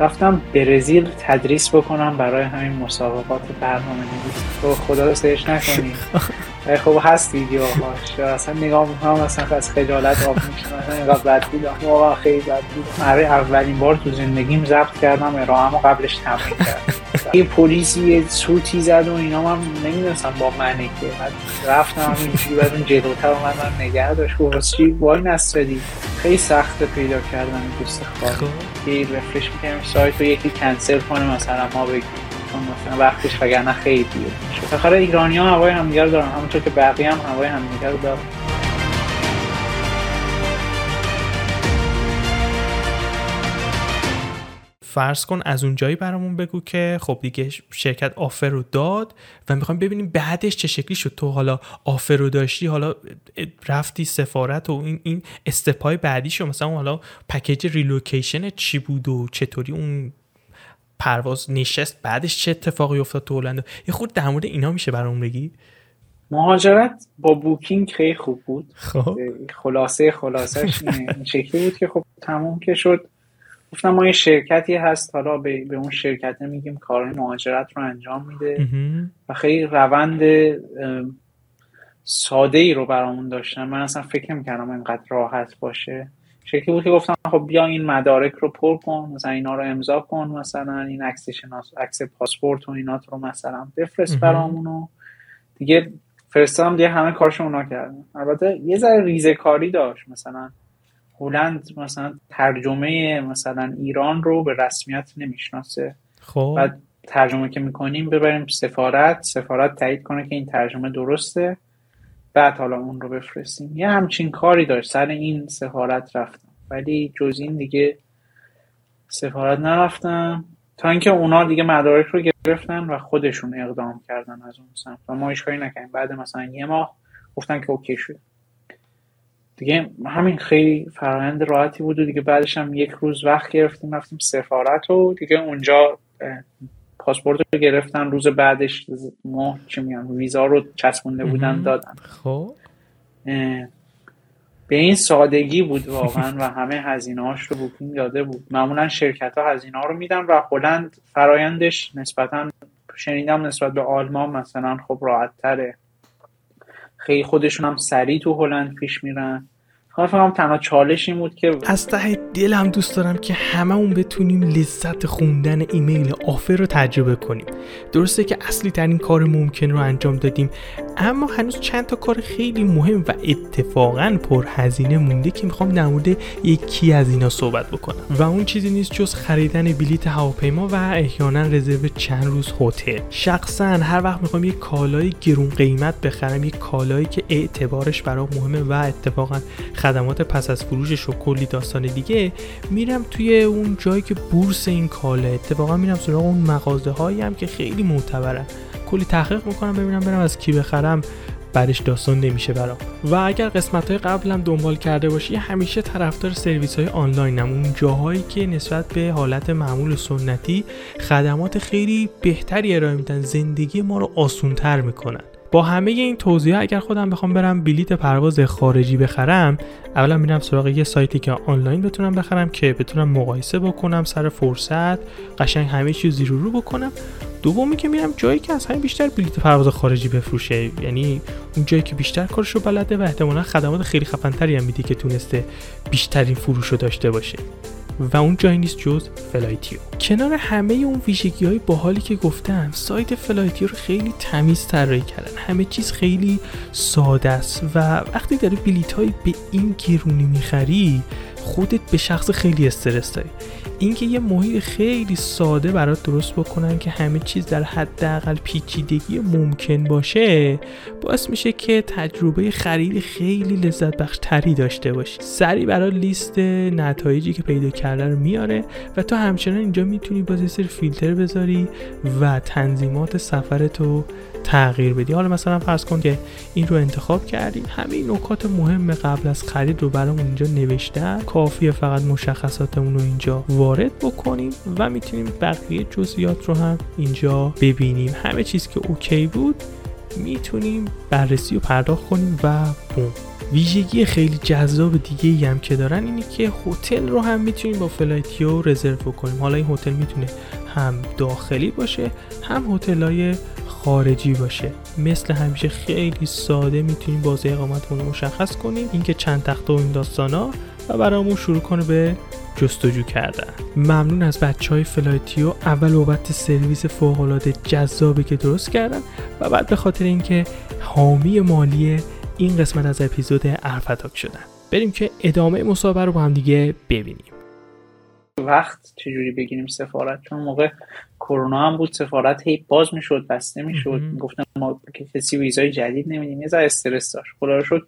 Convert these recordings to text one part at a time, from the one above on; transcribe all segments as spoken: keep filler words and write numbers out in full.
رفتم برزیل تدریس بکنم برای همین مسابقات برنامه‌نویسی. تو خدا رو سرچ نکنی. خب هست ویدیوهاش. اصلا نگاه می‌کنم اصلا از خجالت آب می‌شم. اینقدر بد بود. واقعا خیلی بد بود. برای اولین بار تو زندگیم ضبط کردم، ارائه‌مو قبلش تمرین کردم. یه پلیسی سوتی زد و اینا، من نمی‌دونستم با معنی که بعد رفتم همینجوری بعد اون جلوتر اومدم نگه داشت و چی وای نسدی. خیلی سخته پیدا کردن دوست خوب. یه رفرش می‌کنم سایت رو، یکی کنسل کنه مثلا ما بگیم چون مثلا وقتش، وگرنه خیلی دیره. بالاخره ایرانی‌ها هوای همدیگه رو دارن، همونطور که بقیه هم هوای همدیگه رو دارن. فرض کن از اونجایی برامون بگو که خب دیگه شرکت آفر رو داد و میخوایم ببینیم بعدش چه شکلی شد. تو حالا آفر رو داشتی، حالا رفتی سفارت و این این استپای بعدیشو مثلا حالا پکیج ریلوکیشن چی بود و چطوری اون پرواز نشست، بعدش چه اتفاقی افتاد تو هلند؟ یه خود در مورد اینا میشه برامون بگی؟ مهاجرت با بوکینگ خیلی خوب بود. خب خلاصه خلاصش این شکلی بود که خب تموم که شد گفتم ما یه شرکتی هست، حالا به, به اون شرکت نمیگیم، کار مهاجرت رو انجام میده و خیلی روند ساده ای رو برامون داشتن. من اصلا فکر نمی‌کردم اینقدر راحت باشه. شکلی بود که گفتم خب بیا این مدارک رو پر کن، مثلا اینا رو امضا کن، مثلا این عکس شناس عکس پاسپورت و اینات رو مثلا بفرست برامون و دیگه فرستادم، دیگه همه کارشو اونا کردن. البته یه ذره ریزه کاری داشت، مثلا هلند مثلا ترجمه مثلا ایران رو به رسمیت نمیشناسه. خب بعد ترجمه که میکنیم ببریم سفارت، سفارت تایید کنه که این ترجمه درسته، بعد حالا اون رو بفرستیم. یه همچین کاری داشت، سر این سفارت رفتم ولی جز این دیگه سفارت نرفتم تا اینکه اونا دیگه مدارک رو گرفتن و خودشون اقدام کردن از اون سمت و ما هیچ کاری نکردیم. بعد مثلا یه ماه گفتن که اوکی شد دیگه. همین خیلی فرآیند راحتی بود و دیگه بعدش هم یک روز وقت گرفتیم، رفتیم سفارت و دیگه اونجا پاسپورت رو گرفتن. روز بعدش ما چی میگم ویزا رو چسبونده بودن دادن. خب به این سادگی بود واقعا و همه هزینه‌هاش رو بوکینگ داده بود. معمولا شرکت‌ها هزینه‌ها رو میدن و هلند فرآیندش نسبتاً شنیدم نسبت به آلمان مثلا خب راحت‌تره، خیلی خودشون هم سریع تو هلند پیش میرن. خواهم تنها چالش این بود که از ته دلم دوست دارم که همه اون بتونیم لذت خوندن ایمیل آفر رو تجربه کنیم. درسته که اصلی ترین کار ممکن رو انجام دادیم، اما هنوز چند تا کار خیلی مهم و اتفاقاً پرهزینه مونده که میخوام در مورد یکی از اینا صحبت بکنم و اون چیزی نیست جز خریدن بلیت هواپیما و احیانا رزرو چند روز هتل. شخصاً هر وقت میخوام یک کالای گرون قیمت بخرم، یک کالایی که اعتبارش برام مهمه و اتفاقاً خدمات پس از فروشش و کلی داستان دیگه، میرم توی اون جایی که بورس این کالا، اتفاقا میرم سراغ اون مغازه هایی هم که خیلی معتبرن، کلی تحقیق میکنم ببینم برم از کی بخرم، بعدش داستان نمیشه برام. و اگر قسمت های قبلم دنبال کرده باشی، همیشه طرفدار سرویس های آنلاینم، اون جاهایی که نسبت به حالت معمول سنتی خدمات خیلی بهتری ارائه میدن، زندگی ما رو آسون تر میکنن. با همه این توضیحات اگر خودم بخوام برم بلیت پرواز خارجی بخرم، اولا میرم سراغ یه سایتی که آنلاین بتونم بخرم که بتونم مقایسه بکنم، سر فرصت قشنگ همه چیز زیر و رو بکنم. دومی که میرم جایی که از همین بیشتر بلیت پرواز خارجی بفروشه، یعنی اون جایی که بیشتر کارشو بلده و احتمالاً خدمات خیلی خفن‌تری هم میده که تونسته بیشترین فروشو داشته باشه و اون جایی نیست جز فلایتیو. کنار همه اون ویژگی‌های باحالی که گفتم، سایت فلایتیو رو خیلی تمیز طراحی کردن، همه چیز خیلی ساده است و وقتی داری بلیط‌های به این گرونی می‌خری، خودت به شخص خیلی استرس داری. اینکه یه محیط خیلی ساده برات درست بکنن که همه چیز در حداقل پیچیدگی ممکن باشه، باعث میشه که تجربه خرید خیلی لذت بخشتری داشته باشی. سری برای لیست نتایجی که پیدا کرده رو میاره و تو همچنان اینجا میتونی باز یه سری فیلتر بذاری و تنظیمات سفرتو تغییر بدی. حالا مثلا فرض کن که این رو انتخاب کردیم، همین نکات مهم قبل از خرید رو برامون اینجا نوشته، کافیه فقط مشخصاتمون رو اینجا وارد بکنیم و میتونیم بقیه جزئیات رو هم اینجا ببینیم. همه چیز که اوکی بود میتونیم بررسی و پرداخت کنیم و بوم. ویژگی خیلی جذاب دیگه‌ای هم که دارن اینه که هتل رو هم میتونیم با فلایتیو رزرو کنیم. حالا این هتل میتونه هم داخلی باشه هم هتل‌های خارجی باشه. مثل همیشه خیلی ساده میتونیم بازه اقامتمون رو مشخص کنیم، اینکه چند تخته و این داستانا، و برامون شروع کنه به جستجو کردن. ممنون از بچهای فلایتیو اول بابت سرویس فوق‌العاده جذابی که درست کردن و بعد به خاطر اینکه حامی مالی این قسمت از اپیزود عرفتاک شدن. بریم که ادامه مسابقه رو با هم دیگه ببینیم. وقت چجوری بگیریم سفارت؟ چون موقع کرونا هم بود، سفارت هی باز میشد بسته میشد، میگفتن ما کسی ویزای جدید نمیدیم، یه ذره استرس داشت. خدا رو شکر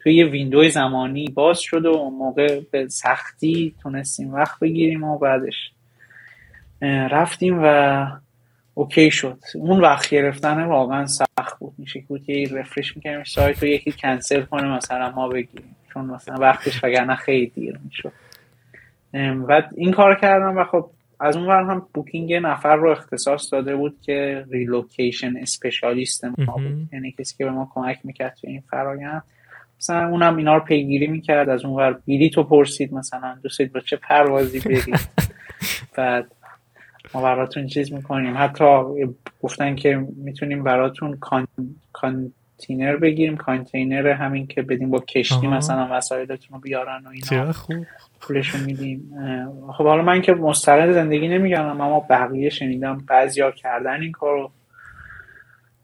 توی یه ویندوی زمانی باز شد و اون موقع به سختی تونستیم وقت بگیریم و بعدش رفتیم و اوکی شد. اون وقت گرفتن واقعا سخت بود، میشه که یه رفرش میکنیم سایت رو، یکی کنسل کنه مثلا ما بگیریم، چون مثلا وقتش وگرنه خیلی دیر میشد. و این کار کردم و خب از اون ور هم بوکینگ نفر رو اختصاص داده بود که ریلوکیشن اسپشیالیست ما بود، یعنی کسی که به ما کمک میکرد تو این فرآیند. مثلا اونم اینا رو پیگیری میکرد، از اون ور بلیط رو پرسید مثلا دوست دارید با چه پروازی برید، بعد ما براتون چیز میکنیم. حتی گفتن که میتونیم براتون کان... کانتینر بگیریم، کانتینر همین که بدیم با کشتی آه. مثلا وسایلتون رو بیارن و اینا، پولشون میدیم. خب حالا من که مستقل زندگی نمیگردم، اما بقیه شنیدم بعضیا کردن این کارو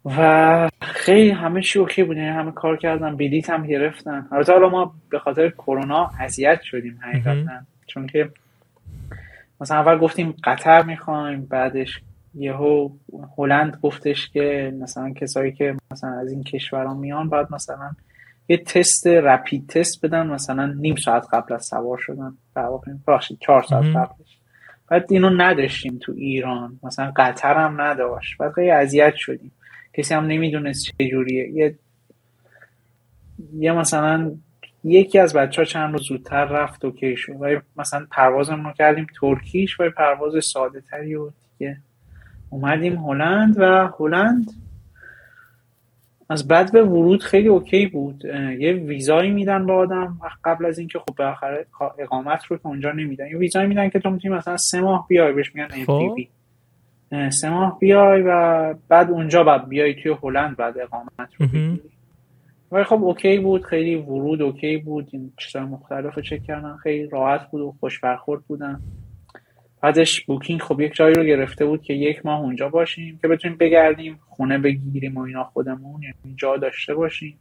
و خیلی همه شوخی بودن، همه کار کردن، بلیط هم گرفتن. البته حالا ما به خاطر کرونا اذیت شدیم حقیقتا، چون که مثلا اول گفتیم قطر میخوایم، بعدش یهو هلند گفتش که مثلا کسایی که مثلا از این کشورها میان باید مثلا یه تست رپید تست بدن، مثلا نیم ساعت قبل از سوار شدن، ببخشید چهار ساعت قبلش. بعد اینو نداشتیم تو ایران، مثلا قطر هم نداشت، بعد خیلی اذیت شدیم، کسی هم نمیدونست چه جوریه. یه یه مثلا یکی از بچه‌ها چند روز زودتر رفت اوکی شد، ولی مثلا پروازمون رو کردیم ترکیش، ولی پرواز ساده تری و دیگه اومدیم هلند و هلند از بعد به ورود خیلی اوکی بود. یه ویزایی میدن به آدم قبل از اینکه خب بالاخره اقامت رو که اونجا نمیدن، یه ویزایی میدن که تو میتونی مثلا سه ماه بیای، بهش میگن ام پی وی، سه ماه بیای و بعد اونجا بعد بیای توی هلند بعد اقامت رو بگیری. ولی خب اوکی بود، خیلی ورود اوکی بود، این چیزهای مختلف رو چک کردن، خیلی راحت بود و خوش برخورد بودن. بعدش بوکینگ خب یک جایی رو گرفته بود که یک ماه اونجا باشیم که بتونیم بگردیم خونه بگیریم و اینا خودمون، یعنی جا داشته باشیم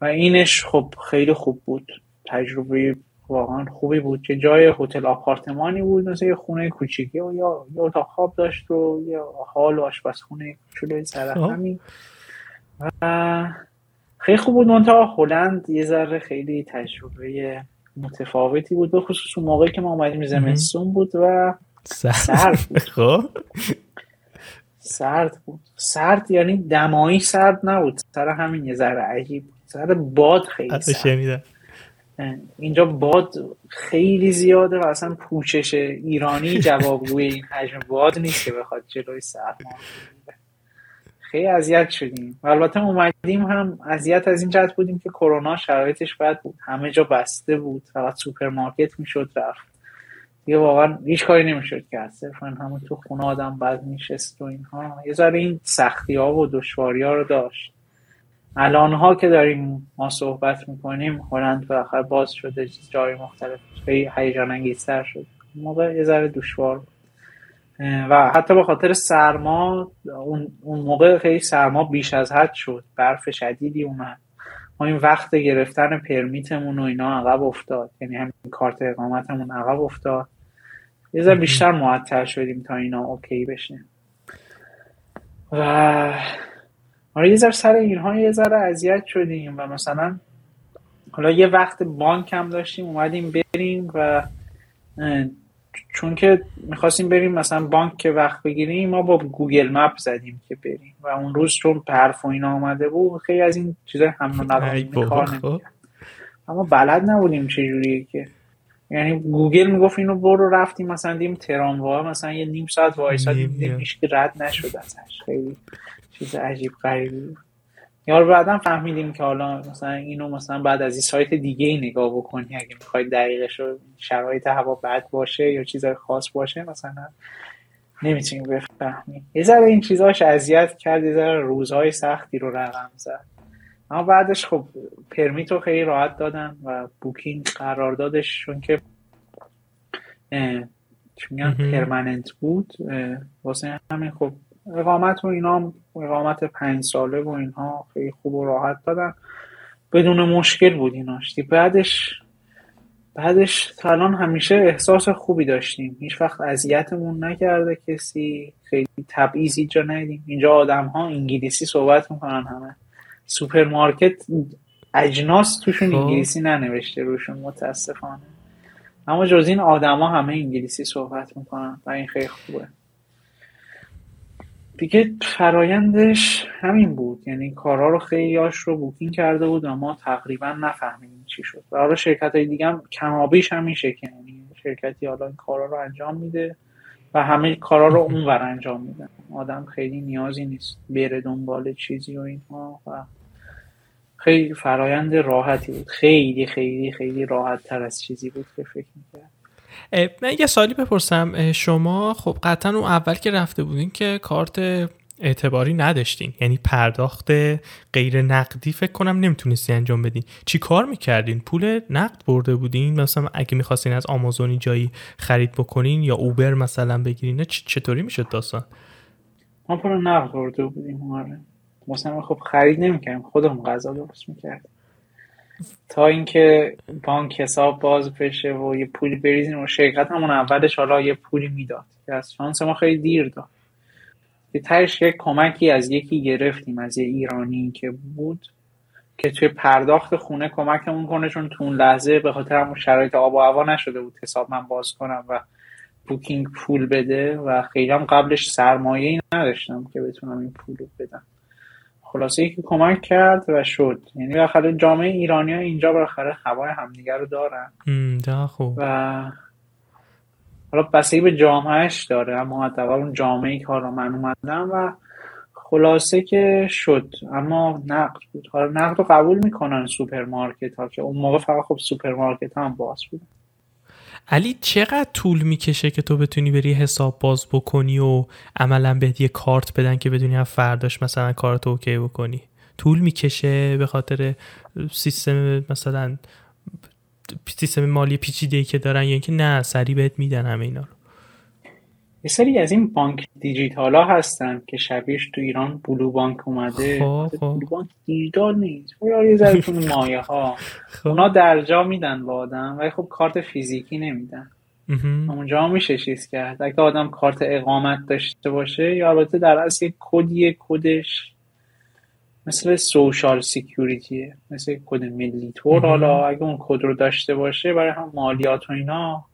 و اینش خب خیلی خوب بود، تجربه واقعا خوبی بود که جای هتل آپارتمانی بود، مثلا یه خونه کوچیکی و یا یه اتاق خواب داشت و یه هال و آشپزخونه کوچولوی سرخمی و خیلی خوب بود. منطقه هلند یه ذره خیلی تجربه متفاوتی بود، به خصوص اون موقعی که ما اومدیم زمستون بود و سرد بود. خب سرد بود، سرد یعنی دمایی سرد نبود، سر همین یه ذره عجیب بود، سر باد خیلی سرد. اینجا باد خیلی زیاده و اصلا پوشش ایرانی جوابگوی این حجم باد نیست که بخواد جلوی سرد ما. خیلی اذیت شدیم و البته اومدیم هم اذیت از این جهت بودیم که کرونا شرایطش بد بود، همه جا بسته بود، فقط سوپرمارکت میشد رفت دیگه، واقعا هیچ کاری نمیشد که صرفا همون تو خونه آدم بد میشست و اینها. یه ذره این سختی ها و دشواری ها رو داشت. الان ها که داریم ما صحبت میکنیم هلند بالاخره باز شده، جای مختلف خیلی هیجان انگیزتر شد، موقع یه ذره دشوار بود و حتی به خاطر سرما اون موقع خیلی سرما بیش از حد شد، برف شدیدی اومد، ما این وقت گرفتن پرمیتمون و اینا عقب افتاد، یعنی همین کارت اقامتمون عقب افتاد، یه ذره بیشتر معطل شدیم تا اینا اوکی بشه و آره یه ذره سر ایران یه ذره اذیت شدیم. و مثلا حالا یه وقت بانک هم داشتیم اومدیم بریم و چون که میخواستیم بریم مثلا بانک که وقت بگیریم، ما با گوگل مپ زدیم که بریم و اون روز چون برف و اینا اومده بود خیلی از این چیزای هم نلازم کار نمیکرد، اما بلد نبودیم چجوریه که، یعنی گوگل میگفت اینو برو، رفتیم مثلا دیدیم تراموا مثلا یه نیم ساعت وایسادیم، دیدیم هیچ کی رد نشد ازش، خیلی چیز عجیب غریبی بود. یا بعداً فهمیدیم که حالا مثلا اینو مثلا بعد از این سایت دیگه ای نگاه بکنی اگه میخوای دقیقش رو شرایط هوا بد باشه یا چیزای خاص باشه مثلا نمیتونیم بفهمیم. یه ذره این چیزاش اذیت کرد، یه ذره روزهای سختی رو رقم زد. اما بعدش خب پرمیت رو خیلی راحت دادن و بوکینگ قراردادش چون که میگن پرمننت بود واسه همین خب اقامت و اینا هم اقامت پنج ساله و اینها خیلی خوب و راحت دادن، بدون مشکل بود ایناش. بعدش بعدش تا الان همیشه احساس خوبی داشتیم، هیچ وقت اذیتمون نکرده کسی، خیلی تبعیض ایجاد ندیم. اینجا آدم ها انگلیسی صحبت میکنن، همه سوپرمارکت اجناس توشون انگلیسی ننوشته روشون متاسفانه، اما جز این آدم ها همه انگلیسی صحبت میکنن و این خیلی خوبه دیگه. فرایندش همین بود، یعنی کارها رو خیلی هاش رو بوکینگ کرده بود و ما تقریبا نفهمیدیم چی شد. و حالا شرکت های دیگه هم کمابیش همین شکل، یعنی شرکتی حالا این کارها رو انجام میده و همه کارها رو اونور انجام میدن، آدم خیلی نیازی نیست بره دنبال چیزی و اینها و خیلی فرایند راحتی بود، خیلی خیلی خیلی راحت تر از چیزی بود که فکر میکرد. من یه سوالی بپرسم، شما خب قطعا اون اول که رفته بودین که کارت اعتباری نداشتین، یعنی پرداخت غیر نقدی فکر کنم نمیتونستی انجام بدین، چی کار میکردین؟ پول نقد برده بودین؟ مثلا اگه میخواستین از آمازونی جایی خرید بکنین یا اوبر مثلا بگیرین چطوری میشد داستان؟ ما پول نقد برده بودیم، مثلا خب خرید نمیکردیم، خودمون غذا درست میکردیم تا اینکه بانک حساب باز بشه و یه پولی بریزیم و شرکت همون اولش حالا یه پولی میداد که از شانس ما خیلی دیر داد. یه تهش یک کمکی از یکی گرفتیم، از یه ایرانی که بود که توی پرداخت خونه کمکمون کنه، چون تو اون لحظه به خاطر همون شرایط آب و هوا نشده بود حساب من باز کنم و بوکینگ پول بده و خیلی هم قبلش سرمایه‌ای نداشتم که بتونم این پول رو بدم. خلاصه یکی کمک کرد و شد، یعنی بالاخره جامعه ایرانی ها اینجا بالاخره هوای همدیگر رو دارن و حالا بستگی به جامعهش داره، اما حتی اون جامعه که حالا من اومدم و خلاصه که شد. اما نقد بود، حالا نقد رو قبول میکنن سوپرمارکت ها که اون موقع فقط خب سوپرمارکت ها هم باز بود. علی چقدر طول میکشه که تو بتونی بری حساب باز بکنی و عملا بهت یه کارت بدن که بدونی هم فرداش مثلا کارت اوکی بکنی؟ طول میکشه به خاطر سیستم مثلا سیستم مالی پیچیده‌ای که دارن یا یعنی اینکه نه سریع بهت میدن همه اینا رو؟ یه سری از این بانک دیجیتال ها هستن که شبیهش تو ایران بلو بانک اومده. خب خب. بلو بانک دیجیتال نیست، یه ذره مایه ها. خب. اونا درجا میدن با آدم ولی خب کارت فیزیکی نمیدن. اونجا میشه چیز کرد اگه آدم کارت اقامت داشته باشه، یا البته در اصل کدیه، کدش مثل سوشال سیکیوریتیه، مثل کد ملی طور. حالا اگه اون کد رو داشته باشه برای هم مالیات و اینا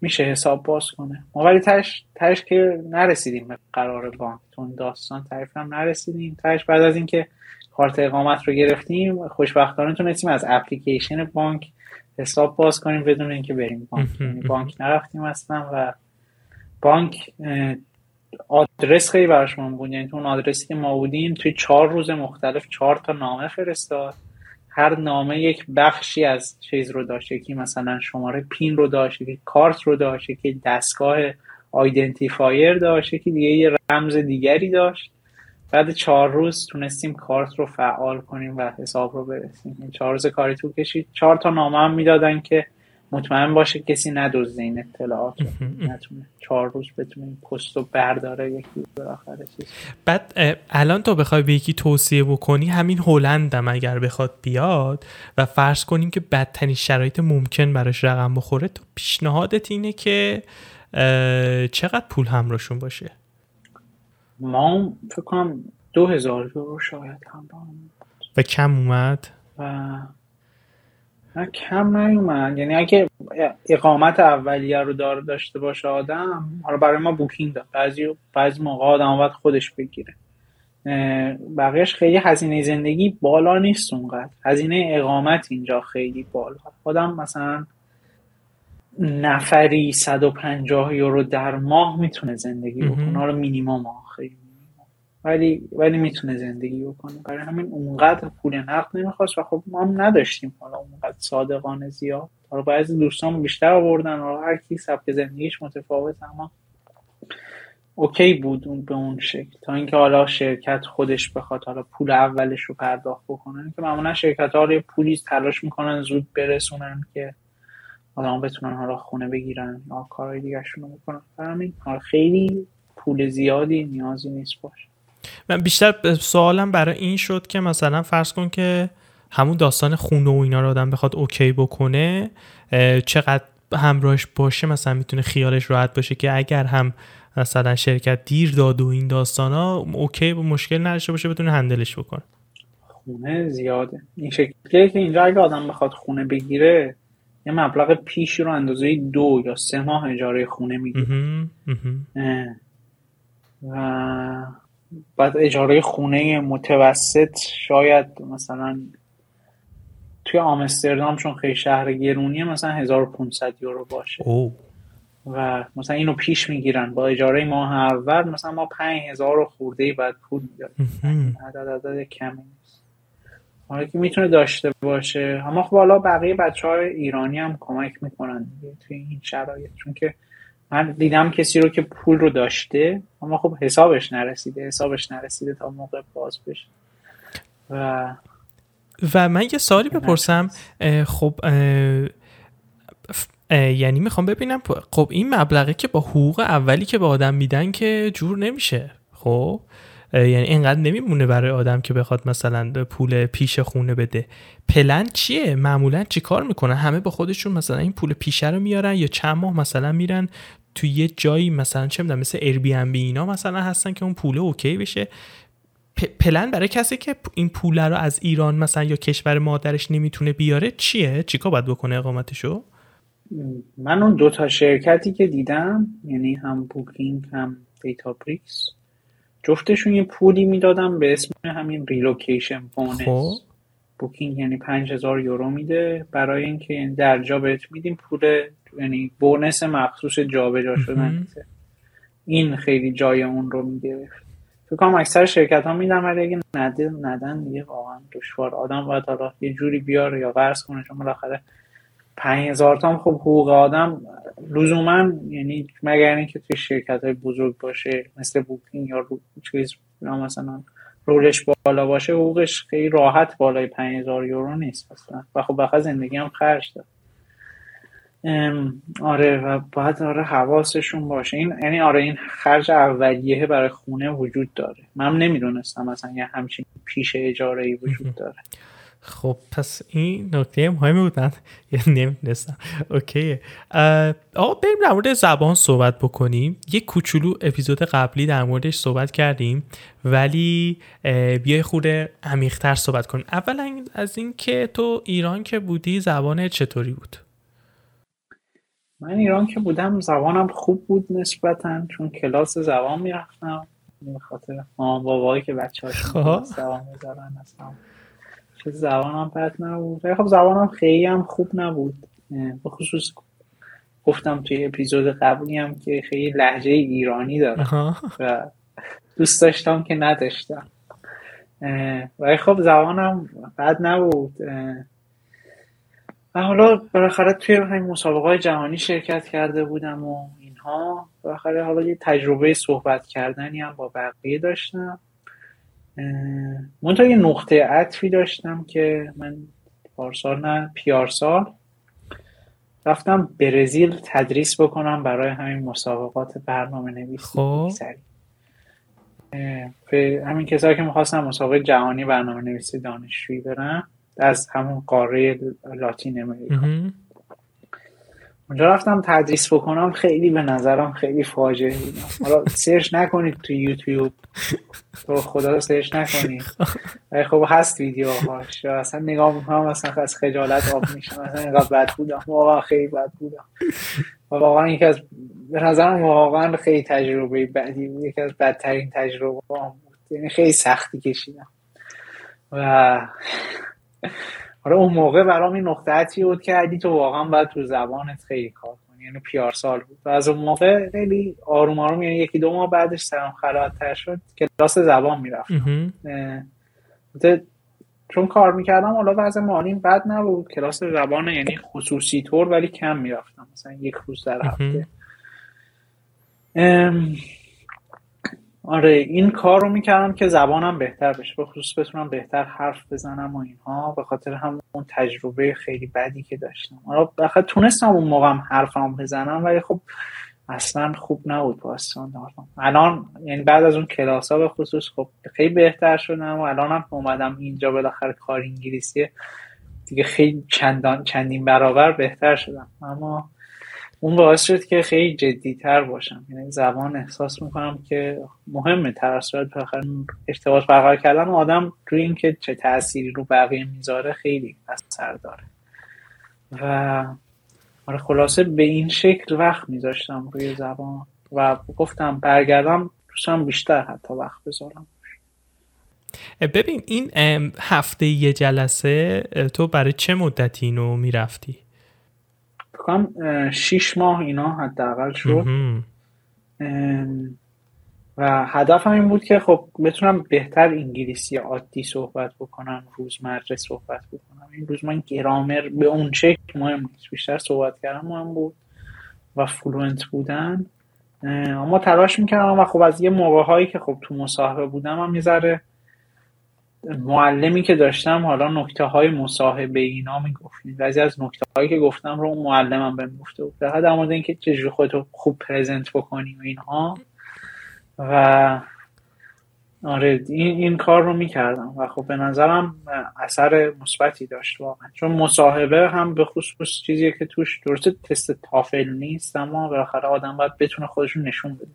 میشه حساب باز کنه. ما ولی تاش تاش که نرسیدیم به قرار بانک، تون داستان تعریفم نرسیدیم. تاش بعد از اینکه کارت اقامت رو گرفتیم خوشبختانه تونستیم از اپلیکیشن بانک حساب باز کنیم بدون اینکه بریم بانک. یعنی بانک نرفتیم اصلا و بانک آدرس خیلی براش مهم بود، یعنی تو اون آدرسی که ما بودیم توی چهار روز مختلف چهار تا نامه فرستاد، هر نامه یک بخشی از چیز رو داشته که مثلا شماره پین رو داشته که کارت رو داشته که دستگاه آیدنتیفایر داشته که دیگه یه رمز دیگری داشت. بعد چهار روز تونستیم کارت رو فعال کنیم و حساب رو برسیم. چهار روز کاری تو کشید. چهار تا نامه هم میدادن که مطمئن باشه کسی ندزده این اطلاعات رو نتونه چهار روز بتونه این پست رو برداره یکی آخره چیز. بعد الان تو بخوای به یکی توصیه بکنی، همین هلند هم اگر بخواد بیاد و فرض کنیم که بدترین شرایط ممکن براش رقم بخوره، تو پیشنهادت اینه که چقدر پول همراهشون باشه؟ ما فکر کنم دو هزار یورو شاید همراه و کم اومد و کم نیومد. یعنی اگه اقامت اولیه رو دار داشته باشه آدم، حالا برای ما بوکینگ داد بعضی بعضی موقع آدم باید خودش بگیره، بقیهش خیلی هزینه زندگی بالا نیست اونقدر. هزینه اقامت اینجا خیلی بالا، آدم مثلا نفری صد و پنجاه یورو در ماه میتونه زندگی بکنه، حالا مینیمم خیلی ولی ولی میتونه زندگی بکنه. برای همین اونقدر پول نقد نمیخواست و خب ما هم نداشتیم حالا اونقدر صادقانه زیاد. حالا بعضی دوستان بیشتر آوردن، حالا هر کی سبک زندگیش متفاوت، اما اوکی بود اون به اون شکل. تا اینکه حالا شرکت خودش بخواد حالا پول اولش رو پرداخت بکنن که معمولا شرکت‌ها رو پولی تلاش میکنن زود برسونن که حالا بتونن حالا خونه بگیرن یا کارهای دیگه‌شون رو بکنن. همین خیلی پول زیادی نیازی نیست باشه. من بیشتر سوالم برای این شد که مثلا فرض کن که همون داستان خونه و اینا رو آدم بخواد اوکی بکنه، چقدر همراهش باشه، مثلا میتونه خیالش راحت باشه که اگر هم مثلا شرکت دیر داد و این داستانا اوکی با مشکل نداشته باشه بتونه هندلش بکنه. خونه زیاده این شکلیه که اینجا اگه آدم بخواد خونه بگیره یه مبلغ پیش رو اندازه دو یا سه ماه اجاره خونه میگیره و بعد اجاره خونه متوسط شاید مثلا توی آمستردام چون خیلی شهر گرونیه مثلا هزار و پانصد یورو باشه. اوه. و مثلا اینو پیش میگیرن با اجاره ماه اول مثلا ما پنج هزار خورده‌ای بعد پول میدیم. عدد عدد کمی نیست. حالا که میتونه داشته باشه. اما خب حالا بقیه بچهای ایرانی هم کمک میکنن دیگه توی این شرایط، چون که من دیدم کسی رو که پول رو داشته اما خب حسابش نرسیده حسابش نرسیده تا موقع باز بشه. و و من یه سوالی بپرسم، اه خب اه اه یعنی میخوام ببینم خب این مبلغی که با حقوق اولی که به آدم میدن که جور نمیشه، خب یعنی اینقدر نمیمونه برای آدم که بخواد مثلا پول پیش خونه بده. پلن چیه؟ معمولا چی کار میکنن؟ همه با خودشون مثلا این پول پیشه رو میارن یا چند ماه مثلا میرن توی یه جایی مثلا چه میدونم مثل Airbnb اینا مثلا هستن که اون پول اوکی بشه؟ پلن برای کسی که این پول رو از ایران مثلا یا کشور مادرش نمیتونه بیاره چیه؟ چیکار باید بکنه اقامتشو؟ من اون دو تا شرکتی که دیدم، یعنی هم بوکینگ هم دیتابریکس، جفتشون یه پولی میدادم به اسم همین ریلوکیشن بونس. بوکینگ یعنی پنج هزار یورو میده برای اینکه در جا بهت میدیم پول، یعنی بونس مخصوص جابجا شدن. این خیلی جای اون رو میگیره. فکر کنم اکثر شرکت ها میدن ولی اگه نده ندن دیگه واقعا دشوار. آدم باید حالا یه جوری بیاره یا قرض کنه، چون بالاخره پنج هزار تا هم خب حقوق آدم لزوما، یعنی مگر اینکه توی شرکت‌های بزرگ باشه مثل بوکینگ یا چیز مثلا رولش بالا باشه حقوقش خیلی راحت بالای پنج هزار یورو نیست مثلا. و خب بخاطر زندگی هم خرج داد. آره و باید آره حواسشون باشه. این یعنی آره این خرج اولیه برای خونه وجود داره. من نمیدونستم مثلا یه همچین پیش اجاره‌ای وجود داره. خب پس این نکته مهمی بودن یا نمیدونستم. اوکیه. آقا بریم در مورد زبان صحبت بکنیم. یک کوچولو اپیزود قبلی در موردش صحبت کردیم ولی بیای خورده عمیق‌تر صحبت کنیم. اولا از این که تو ایران که بودی زبانت چطوری بود؟ من ایران که بودم زبانم خوب بود نسبتاً، چون کلاس زبان میرفتم به خاطر مامان بابایی که بچه‌هاشون زبان می‌ذارن اصلا چه زبانم بد نبود. خب زبانم خیلی هم خوب نبود، به خصوص گفتم توی اپیزود قبلی هم که خیلی لهجه ایرانی دارم و دوست داشتم که نداشتم. ولی خب زبانم بد نبود. و حالا بالاخره توی همین مسابقه‌های جهانی شرکت کرده بودم و اینها، بالاخره حالا یه تجربه صحبت کردنی هم با بقیه داشتم. من تا یه نقطه عطفی داشتم که من پارسال نه پیارسال رفتم برزیل تدریس بکنم برای همین مسابقات برنامه نویسی. همین کسایی که میخواستم مسابقه جهانی برنامه نویسی دانشجویی برم از همون قاره لاتین امریکا اونجا رفتم تدریس بکنم. خیلی به نظرم خیلی فاجعه بود. حالا سرچ نکنید تو یوتیوب، تو خدا سرچ نکنید. خب هست ویدیوهاش، اصلا نگاه میکنم اصلا از خجالت آب میشم، اصلا اینقدر بد بودم، واقعا خیلی بد بودم. واقعا یکی از به نظرم واقعا خیلی تجربه بدی بود، یکی از بدترین تجربه هم بود. یعنی خیلی سختی کشیدم و آره اون موقع برام این نقطه عطفی بود که علی تو واقعا باید تو زبانت خیلی کار کنی. یعنی پیار سال بود و از اون موقع خیلی آروم آروم، یعنی یکی دو ماه بعدش سرم خلاص‌تر شد که کلاس زبان میرفتم. چون کار میکردم حالا وضع مالی بد نبود، کلاس زبان یعنی خصوصی طور ولی کم میرفتم، مثلا یک روز در هفته. آره این کار رو میکردم که زبانم بهتر بشه، به خصوص بتونم بهتر حرف بزنم و اینها، به خاطر همون تجربه خیلی بدی که داشتم. حالا بخاطر تونستم اون موقع هم حرفم بزنم ولی خب اصلا خوب نبود با استانداردم. الان یعنی بعد از اون کلاس ها به خصوص خب خیلی بهتر شدم و الان هم اومدم اینجا بالاخره کار انگلیسی دیگه خیلی چندان چندین برابر بهتر شدم، اما اون باعث شد که خیلی جدی‌تر باشم. یعنی زبان احساس میکنم که مهمه تر از صورت بخیر ارتباط برقرار کردن آدم روی این که چه تأثیری رو بقیه میذاره خیلی اثر داره و آره خلاصه به این شکل وقت میذاشتم روی زبان و گفتم برگردم دوستم بیشتر حتی وقت بذارم. ببین این هفته یه جلسه تو برای چه مدتی اینو میرفتی؟ بکنم شیش ماه اینا حداقل شد و هدفم این بود که خب بتونم بهتر انگلیسی عادی صحبت بکنم، روزمره صحبت بکنم. این روز من گرامر به اون شکل مهم نیست، بیشتر صحبت کردن مهم بود و فلوئنت بودن. اما تلاش میکردم و خب از یه موقع هایی که خب تو مصاحبه بودم هم یه ذره معلمی که داشتم حالا نکته های مصاحبه اینا میگفتیم، بعضی از نکته هایی که گفتم رو معلمم بهم گفته بود در مورد اینکه چجوری خودتو خوب پرزنت بکنی و اینها و آره این این کار رو میکردم و خب به نظرم اثر مثبتی داشت واقعا، چون مصاحبه هم به خصوص چیزیه که توش درسته تست تافل نیست اما بالاخره آدم باید بتونه خودشون نشون بده.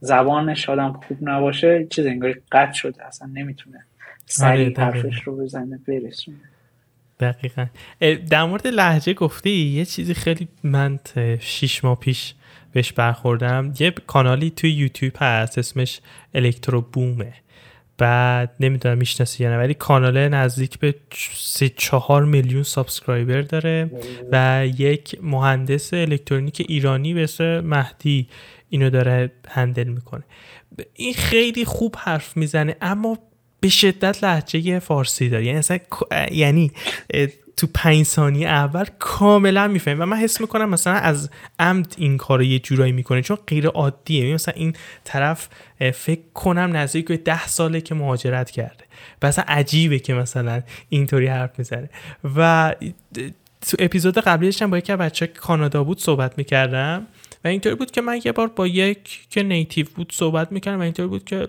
زبانش آدم خوب نباشه چیز انگاری قطع شده، اصلا نمیتونه سریع حرفش رو بزنه برسونه. دقیقاً در مورد لهجه گفتی یه چیزی خیلی من شش ماه پیش بهش برخوردم. یه کانالی توی یوتیوب هست اسمش الکترو بومه، بعد نمیدونم میشناسی یا نه ولی کاناله نزدیک به سه چهار میلیون سابسکرایبر داره و یک مهندس الکترونیک ایرانی به اسم مهدی اینو داره هندل میکنه. این خیلی خوب حرف میزنه اما به شدت لهجه فارسی داره، یعنی اصلا یعنی تو پنج ثانیه اول کاملا میفهمم و من حس میکنم مثلا از عمد این کارو یه جورایی میکنه چون غیر عادیه. مثلا این طرف فکر کنم نزدیک به ده ساله که مهاجرت کرده، مثلا عجیبه که مثلا اینطوری حرف میزنه. و تو اپیزود قبلیش هم با یکی از بچه‌ها که کانادا بود صحبت میکردم و اینطوری بود که من یه بار با یک که نیتیو بود صحبت میکردم و اینطوری بود که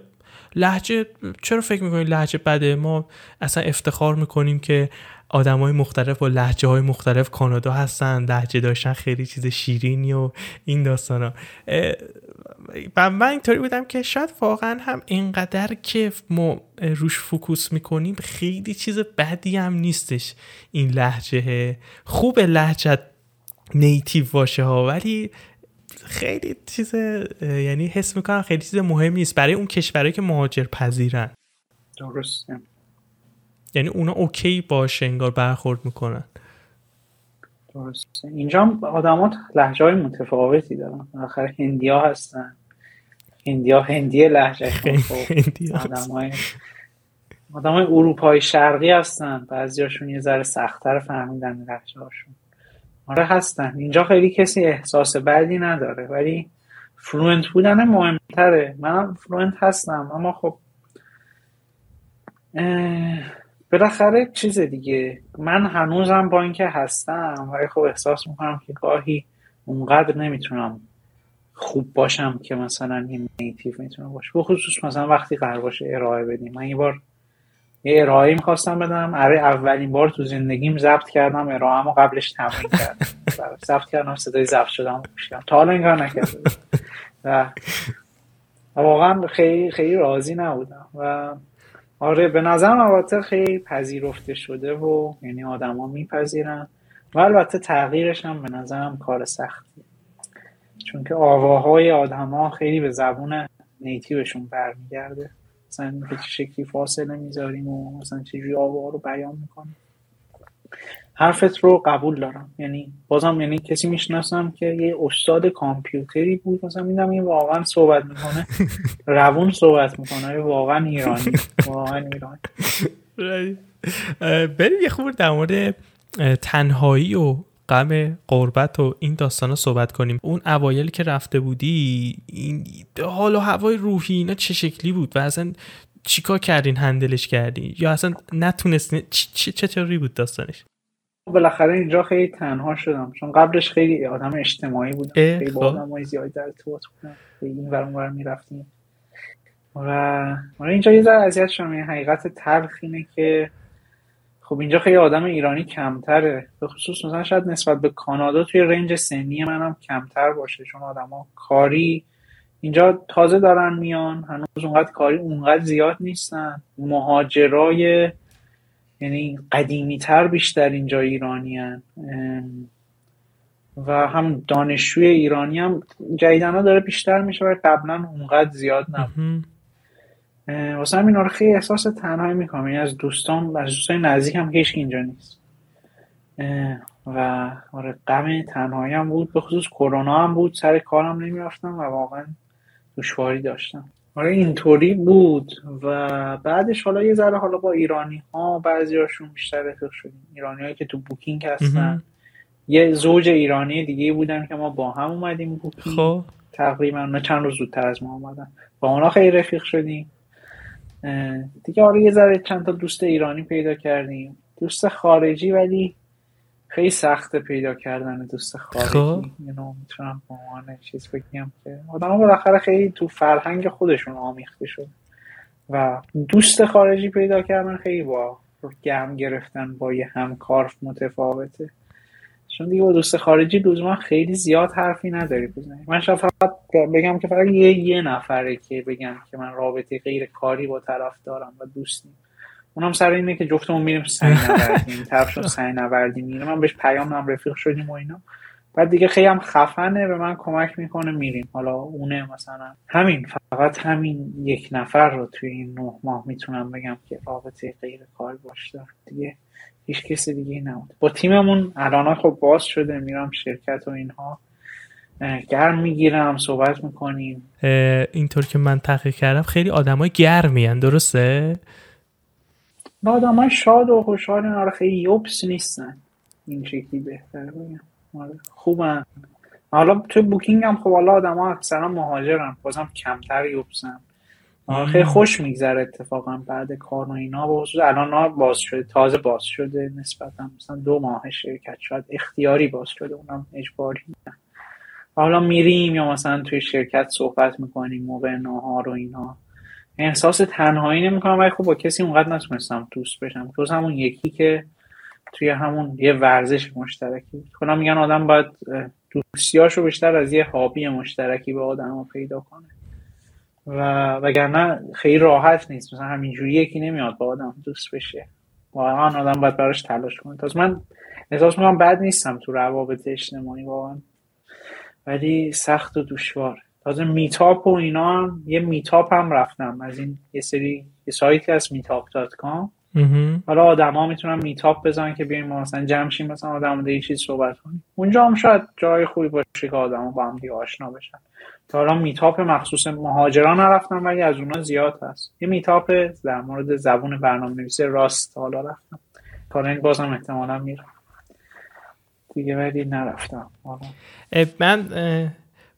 لهجه چرا فکر میکنی لهجه بده؟ ما اصلا افتخار میکنیم که آدمای مختلف با لهجه‌های مختلف کانادا هستن، لهجه داشتن خیلی چیز شیرینی و این داستانا. و من اینطوری بودم که شاید واقعا هم اینقدر که ما روش فوکوس میکنیم خیلی چیز بدی هم نیستش این لهجه. خوب لهجه نیتیو باشه ها ولی خیلی چیز یعنی حس میکنم خیلی چیز مهم نیست برای اون کشورهایی که مهاجر پذیرن. درسته، یعنی اونا اوکی باشه انگار برخورد میکنن. درسته اینجا آدمات لهجه های متفاوتی دارن، بالاخره هندی ها هستن، هندی ها هندی لهجه هندی آدم های آدم های اروپای شرقی هستن، بعضی هاشون یه ذره سخت‌تر فهمیدن لهجه هاشون. آره هستن اینجا خیلی کسی احساس بدی نداره ولی فلوئنت بودن مهمتره. منم فلوئنت هستم اما خب بالاخره چیز دیگه، من هنوزم با اینکه هستم ولی خب احساس میکنم که گاهی اونقدر نمیتونم خوب باشم که مثلا این نیتیو میتونه باشه، به خصوص مثلا وقتی قرار باشه ارائه بدیم. من یه بار یه ارائه میخواستم بدم، اره اولین بار تو زندگیم ضبط کردم ارائه اما قبلش تمرین کردم ضبط کردم صدای ضبط شدم میشم تا حالا این کار نکردم و واقعا خیلی خیلی راضی نبودم و آره به نظرم البته خیلی پذیرفته شده و یعنی آدما میپذیرن و البته تغییرش هم به نظرم کار سختیه چون که آواهای آدما خیلی به زبون نیتیوشون برمیگرده، مثلا به چه شکلی فاصله میذاریم و مثلا چه جوری آوا رو بیان میکنیم. حرفت رو قبول دارم. یعنی بازم یعنی کسی میشناسم که یه استاد کامپیوتری بود، مثلا میدم این واقعا صحبت میکنه، روون صحبت میکنه، واقعا ایرانی، واقعا ایرانی. بریم یه خورده در مورد تنهایی و غم غربت و این داستانا صحبت کنیم. اون اوایل که رفته بودی این حال و هوای روحی اینا چه شکلی بود و اصلا چیکار کردین هندلش کردین یا اصلا نتونستین؟ چه چطوری بود داستانش؟ بالاخره اینجا خیلی تنها شدم، چون قبلش خیلی آدم اجتماعی بودم، خیلی با آدمای زیاد در ارتباط بودم، این ور اون ور می‌رفتیم و من اینجا یه ذره اذیت شدم. این حقیقت تلخ اینه که خب اینجا خیلی آدم ایرانی کمتره، به خصوص مثلا شاید نسبت به کانادا توی رنج سنی منم کمتر باشه، چون آدما کاری اینجا تازه دارن میان، هنوز اونقدر کاری اونقدر زیاد نیستن. مهاجرای یعنی قدیمی‌تر بیشتر اینجا ایرانیان و هم دانشجوی ایرانی هم جدیدانا داره بیشتر میشه و قبلا اونقدر زیاد نبود. واسه همین رو خیلی احساس تنهایی میکنم. این از دوستان از دوستان نزدیکم هیچ کی اینجا نیست و آره غم تنهایی هم بود، به خصوص کرونا هم بود، سر کارم نمیرفتم و واقعا دشواری داشتم. آره اینطوری بود و بعدش حالا یه ذره حالا با ایرانی ها بعضی هاشون بیشتر رفیق شدیم. ایرانی هایی که تو بوکینگ هستن یه زوج ایرانی دیگه بودن که ما با هم اومدیم بوکینگ، خب تقریبا نه چند روز زودتر از ما اومدن، با اونا خیلی رفیق شدیم دیگه. آره یه ذره چند تا دوست ایرانی پیدا کردیم، دوست خارجی، ولی خیلی سخته پیدا کردن دوست خارجی. اینو میتونم به عنوان چیز بگم که آدم‌ها بالاخره خیلی تو فرهنگ خودشون آمیخته شد و دوست خارجی پیدا کردن خیلی با گرم گرفتن با یه همکار متفاوته، چون دیگه با دوست خارجی لزوما خیلی زیاد حرفی نداری بزنی. من شاید فقط بگم که فقط یه یه نفره که بگم که من رابطه غیر کاری با طرف دارم و دوستیم، اونم سر اینه که جفتمون میریم سعی نوردیم، طرفشون سعی نوردیم، میریم من بهش پیام نم رفیق شدیم و اینا، بعد دیگه خیلی هم خفنه به من کمک میکنه میریم. حالا اونه مثلا همین فقط همین یک نفر رو توی این نه ماه میتونم بگم که رابطه غیر کاری باش دارم، دیگه هیچ کسی دیگه نبود. با تیممون الان خب باز شده، میرم شرکت و اینها، گرم میگیرم، صحبت میکنیم. اینطور که من تحقیق کردم خیلی آدمای گرمی ان، درسته؟ نه آدمای شاد و خوشحال اینا خیلی یوبس نیستن، این شکلی بهتر بگم خوبن. حالا تو بوکینگ هم خب حالا آدما اکثرا مهاجرن، بازم کمتر یوبسن، خیلی خوش میگذره اتفاقا بعد کار و اینا. به خصوص الان باز شده، تازه باز شده نسبتا مثلا دو ماه شرکت شد اختیاری باز شده، اونم اجباری نه. حالا میریم یا مثلا توی شرکت صحبت میکنیم موقع ناهار و اینا. احساس تنهایی نمیکنم ولی خب با کسی اونقدر نتونستم دوست بشم، جز همون یکی که توی همون یه ورزش مشترکی بود. کلا میگن آدم باید دوستیاشو بیشتر از یه هابی مشترکی به آدم‌ها پیدا کنه و وگرنه خیلی راحت نیست، مثلا همینجوری یکی نمیاد با آدم دوست بشه، واقعا آدم باید براش تلاش کنه. تا من احساس میکنم بد نیستم تو روابط اجتماعی واقعا، ولی سخت و دشواره. تازه میتاپ و اینا هم یه میتاپ هم رفتم از این یه سری یه سایتی هست میتاپ دات کام. حالا آدما میتونن میتاپ بزنن که بیایم مثلا جمع شیم، مثلا آدما دیگه چیز صحبت کنیم، اونجا هم شاید جای خوبی باشه که آدما با هم دیگه آشنا بشن. تا حالا میتاپ مخصوص مهاجران نرفتم ولی از اونها زیاد هست. یه میتاپ در مورد زبون برنامه‌نویسی راست حالا رفتم، تا این بازم احتمالاً میرم دیگه ولی نرفتم. اه من اه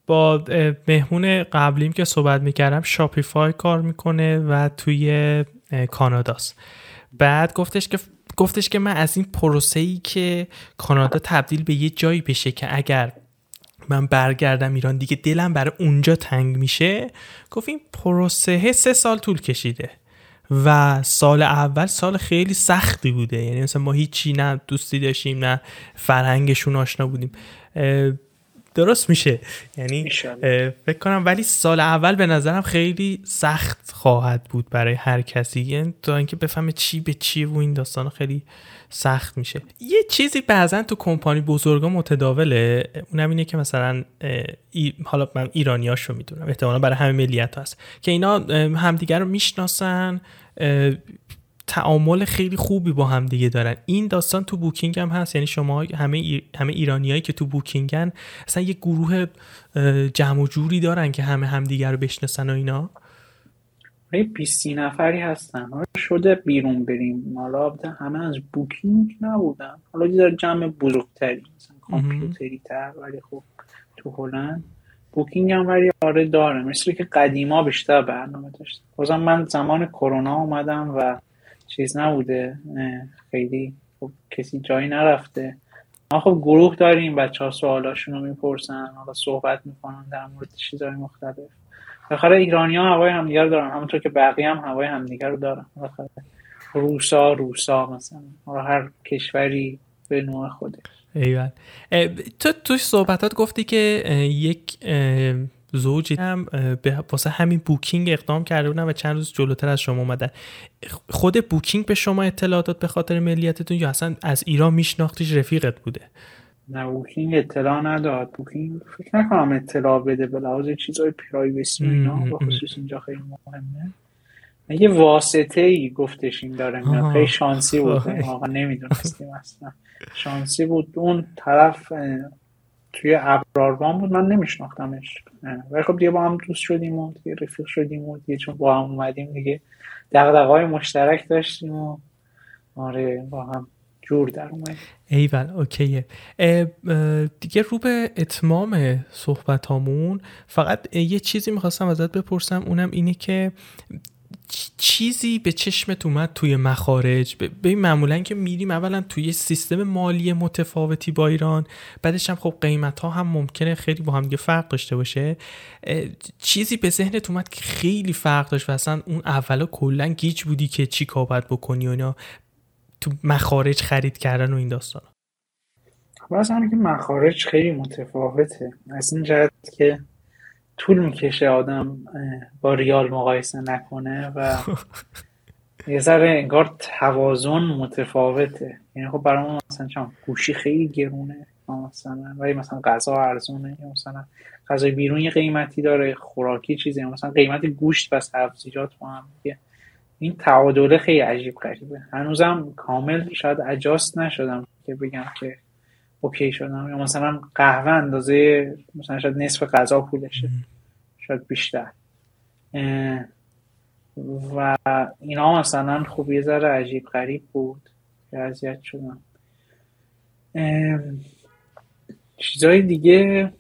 با مهمون قبلیم که صحبت میکردم شاپیفای کار میکنه و توی کاناداست، بعد گفتش که گفتش که من از این پروسه‌ای که کانادا تبدیل به یه جایی بشه که اگر من برگردم ایران دیگه دلم برای اونجا تنگ میشه، گفت این پروسه سه سال طول کشیده و سال اول سال خیلی سختی بوده، یعنی مثلا ما هیچی نه دوستی داشتیم نه فرهنگشون آشنا بودیم. درست میشه یعنی فکر کنم، ولی سال اول به نظرم خیلی سخت خواهد بود برای هر کسی، یعنی تا اینکه بفهمه چی به چی و این داستانا خیلی سخت میشه. یه چیزی بعضن تو کمپانی بزرگا متداوله، اونم اینه که مثلا ای... حالا من ایرانیاشو میدونم، احتمالاً برای همه ملیت‌ها هست که اینا همدیگه رو میشناسن، تعامل خیلی خوبی با هم دیگه دارن. این داستان تو بوکینگ هم هست، یعنی شما همه ای... همه ایرانیایی که تو بوکینگن اصلا یه گروه جمع و جوری دارن که همه همدیگه رو بشناسن و اینا. یه بیست نفری هستن، حالا شده بیرون بریم، حالا بودن همه از بوکینگ نبودن، حالا یه ذره جمع بزرگتری مثلا کامپیوتری تر، ولی خب تو هلند بوکینگ هم ولی آره داره، مثل که قدیما بیشتر برنامه داشت. بازم من زمان کرونا اومدم و چیز نبوده، خیلی خب کسی جایی نرفته، ما خب گروه داریم، بچه‌ها سوالاشون رو میپرسن، حالا صحبت میکنن در مورد چیزهای مختلف. بالاخره ایرانی‌ها هوای همدیگر دارن، همونطور که بقیه هم هوای همدیگر رو دارن. بالاخره روسا روسا مثلا، حالا هر کشوری به نوع خودش. ایول. تو توش صحبتات گفتی که یک زوجی هم واسه همین بوکینگ اقدام کرده بودن و چند روز جلوتر از شما اومدن. خود بوکینگ به شما اطلاع داد به خاطر ملیتتون یا اصلا از ایران میشناختیش رفیقت بوده؟ نه، بوکینگ اطلاع نداد. بوکینگ فکر نکنم اطلاع بده، به لحاظ چیزهای پرایوسی اینا به خصوص اینجا خیلی مهمه. یه واسطه ای گفتش این داره، خیلی شانسی بود، واقعا نمیدونستیم اصلا. شانسی بود، اون طرف توی ابراروان بود، من نمیشناختمش، ولی خب دیگه با هم دوست شدیم و دیگه رفیق شدیم و دیگه چون با هم اومدیم دیگه دغدغه‌های مشترک داشتیم و آره با هم جور در اومد. ایول، اوکیه. اه، اه، دیگه رو به اتمام صحبت هامون، فقط یه چیزی میخواستم ازت بپرسم، اونم اینه که چیزی به چشمت اومد توی مخارج؟ ببین معمولا که میریم اولا توی سیستم مالی متفاوتی با ایران، بعدش هم خب قیمت ها هم ممکنه خیلی با هم دیگه فرق داشته باشه. چیزی به ذهنت اومد که خیلی فرق داشت و اصلا اون اولا کلا گیج بودی که چی کار باید بکنی و اینا تو مخارج خرید کردن و این داستانا؟ خب اصلا اینکه مخارج خیلی متفاوته از این جهت که طول میکشه آدم با ریال مقایسه نکنه و یه ذره انگار توازن متفاوته. یعنی خب برای ما مثلا چون گوشی خیلی گرونه مثلا، ولی مثلا غذا ارزونه، یا مثلا غذای بیرونی قیمتی داره، خوراکی چیزی، مثلا قیمت گوشت و سبزیجات با هم دیگه، این تعادله خیلی عجیب غریبه. هنوزم کامل شاید اجاست نشدم که بگم که اوکی شدم، یا مثلا قهوه اندازه مثلا شاید نصف غذا پولشه، شاید بیشتر و اینا مثلا خوب یه ذره عجیب غریب بود که اذیت شدم. چیزای دیگه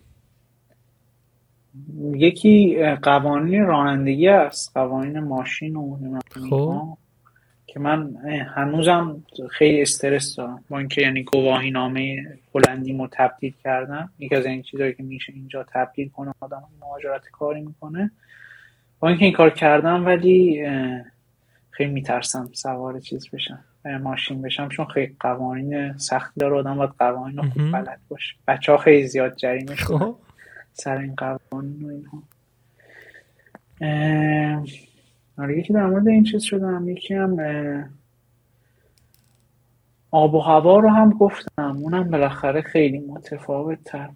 یکی قوانین رانندگی است، قوانین ماشین و نمیدونم که من هنوزم خیلی استرس دارم با اینکه یعنی گواهی نامه هلندیمو تبدیل کردم، یکی از این چیزایی که میشه اینجا تبدیل کنه آدم مهاجرت کاری میکنه، با اینکه این کار کردم ولی خیلی میترسم سوار چیز بشم، ماشین بشم، چون خیلی قوانین سختی داره، آدم باید قوانین رو خوب بلد باشه. بچه‌ها خیلی زیاد جریمه شدن سر این قوانین و اینها. آره یکی در مورد این چیز شدم، یکی هم آب و هوا رو هم گفتم، اونم بالاخره خیلی متفاوت تر بود.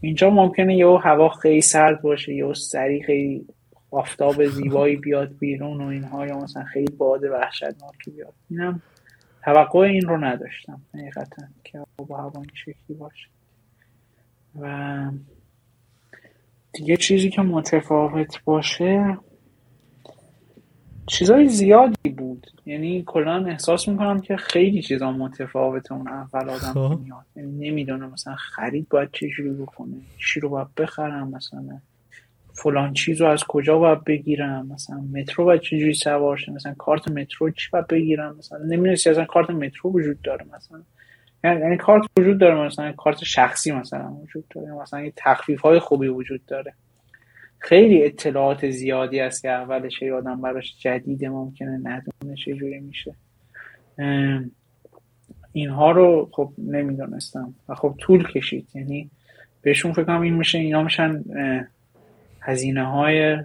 اینجا ممکنه یه هوا خیلی سرد باشه، یه سری خیلی آفتاب زیبایی بیاد بیرون و اینها، یا مثلا خیلی باد وحشتناکی بیاد. اینم توقع این رو نداشتم حقیقتا که آب و هوا این شکلی باشه. و دیگه چیزی که متفاوت باشه چیزای زیادی بود، یعنی کلا احساس میکنم که خیلی چیزا متفاوته اون اول آدم میاد، یعنی نمیدونم مثلا خرید باید چه جوری بکنه، چی رو باید بخرم، مثلا فلان چیز رو از کجا باید بگیرم، مثلا مترو باید چه جوری سوار شم، مثلا کارت مترو چی باید بگیرم، مثلا نمیدونستی اصلا کارت مترو وجود داره، مثلا یعنی کارت وجود داره، مثلا کارت شخصی مثلا وجود داره، مثلا یه تخفیف‌های خوبی وجود داره. خیلی اطلاعات زیادی هست که اولش یه آدم براش جدیده، ممکنه ندونه چه جوری میشه. اینها رو خب نمیدونستم و خب طول کشید، یعنی بهشون فکر کنم این میشه، اینا میشن هزینه های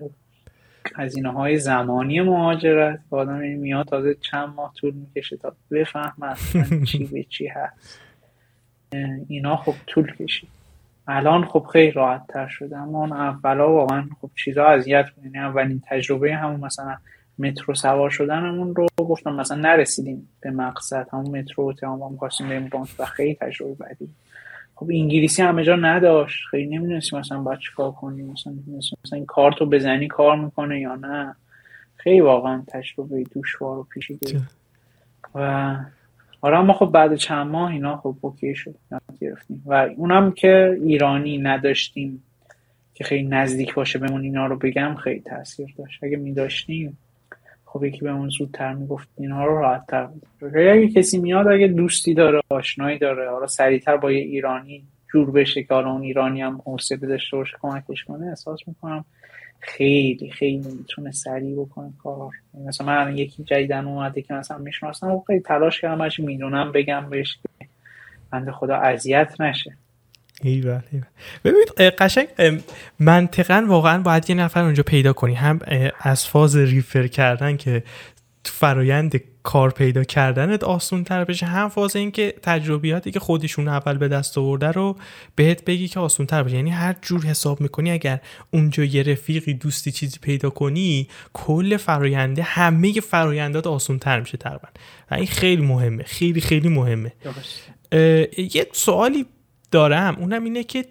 هزینه های زمانی مهاجرت که آدم این میاد، تازه چند ماه طول میکشه تا بفهمه اصلا چی به چی هست. اینا خب طول کشید. الان خب خیلی راحت تر شده، اما اون اولا واقعا خب چیزا اذیت بود، یعنی اولین تجربه همون مثلا مترو سوار شدنمون رو گفتم مثلا نرسیدیم به مقصد، همون مترو تمام می‌خواستیم بریم بانک و خیلی تجربه بدی. خب انگلیسی همه جا نداشت، خیلی نمی‌دونستیم مثلا باید چیکار کنیم، مثلا مثلا این کارتو بزنی کار میکنه یا نه. خیلی واقعا تجربه دوشوار و پیچیده و آره. ما خب بعد چند ماه اینا خب اوکی شد، گرفتیم و اونم که ایرانی نداشتیم که خیلی نزدیک باشه بهمون، اینا رو بگم خیلی تاثیر داشت. اگه می‌داشتیم خب یکی بهمون زودتر میگفت اینا رو، راحت‌تر بود. اگه کسی میاد، اگه دوستی داره، آشنایی داره، آره سریع‌تر با یه ایرانی جور بشه که آره اون ایرانی هم حوصله داشته باشه کمکش کنه، احساس می‌کنم خیلی خیلی میتونه سریع بکنه کار. مثلا من یکی جدیدن اومده که مثلا میشناسم و خیلی تلاش کردم هرچی میدونم بگم بهش که بنده خدا اذیت نشه. ایوه ایوه. ببینید قشنگ منطقاً واقعاً باید یه نفر اونجا پیدا کنی، هم از فاز ریفر کردن که فرایند کار پیدا کردنت آسان تر بشه، هم فاز این که تجربیاتی که خودشون اول به دست آورده رو بهت بگی که آسان تر بشه. یعنی هر جور حساب میکنی اگر اونجا یه رفیقی دوستی چیزی پیدا کنی، کل فراینده همه ی فرایندات آسان تر میشه تقریبا. و این خیلی مهمه، خیلی خیلی مهمه. یه سوالی دارم، اونم اینه که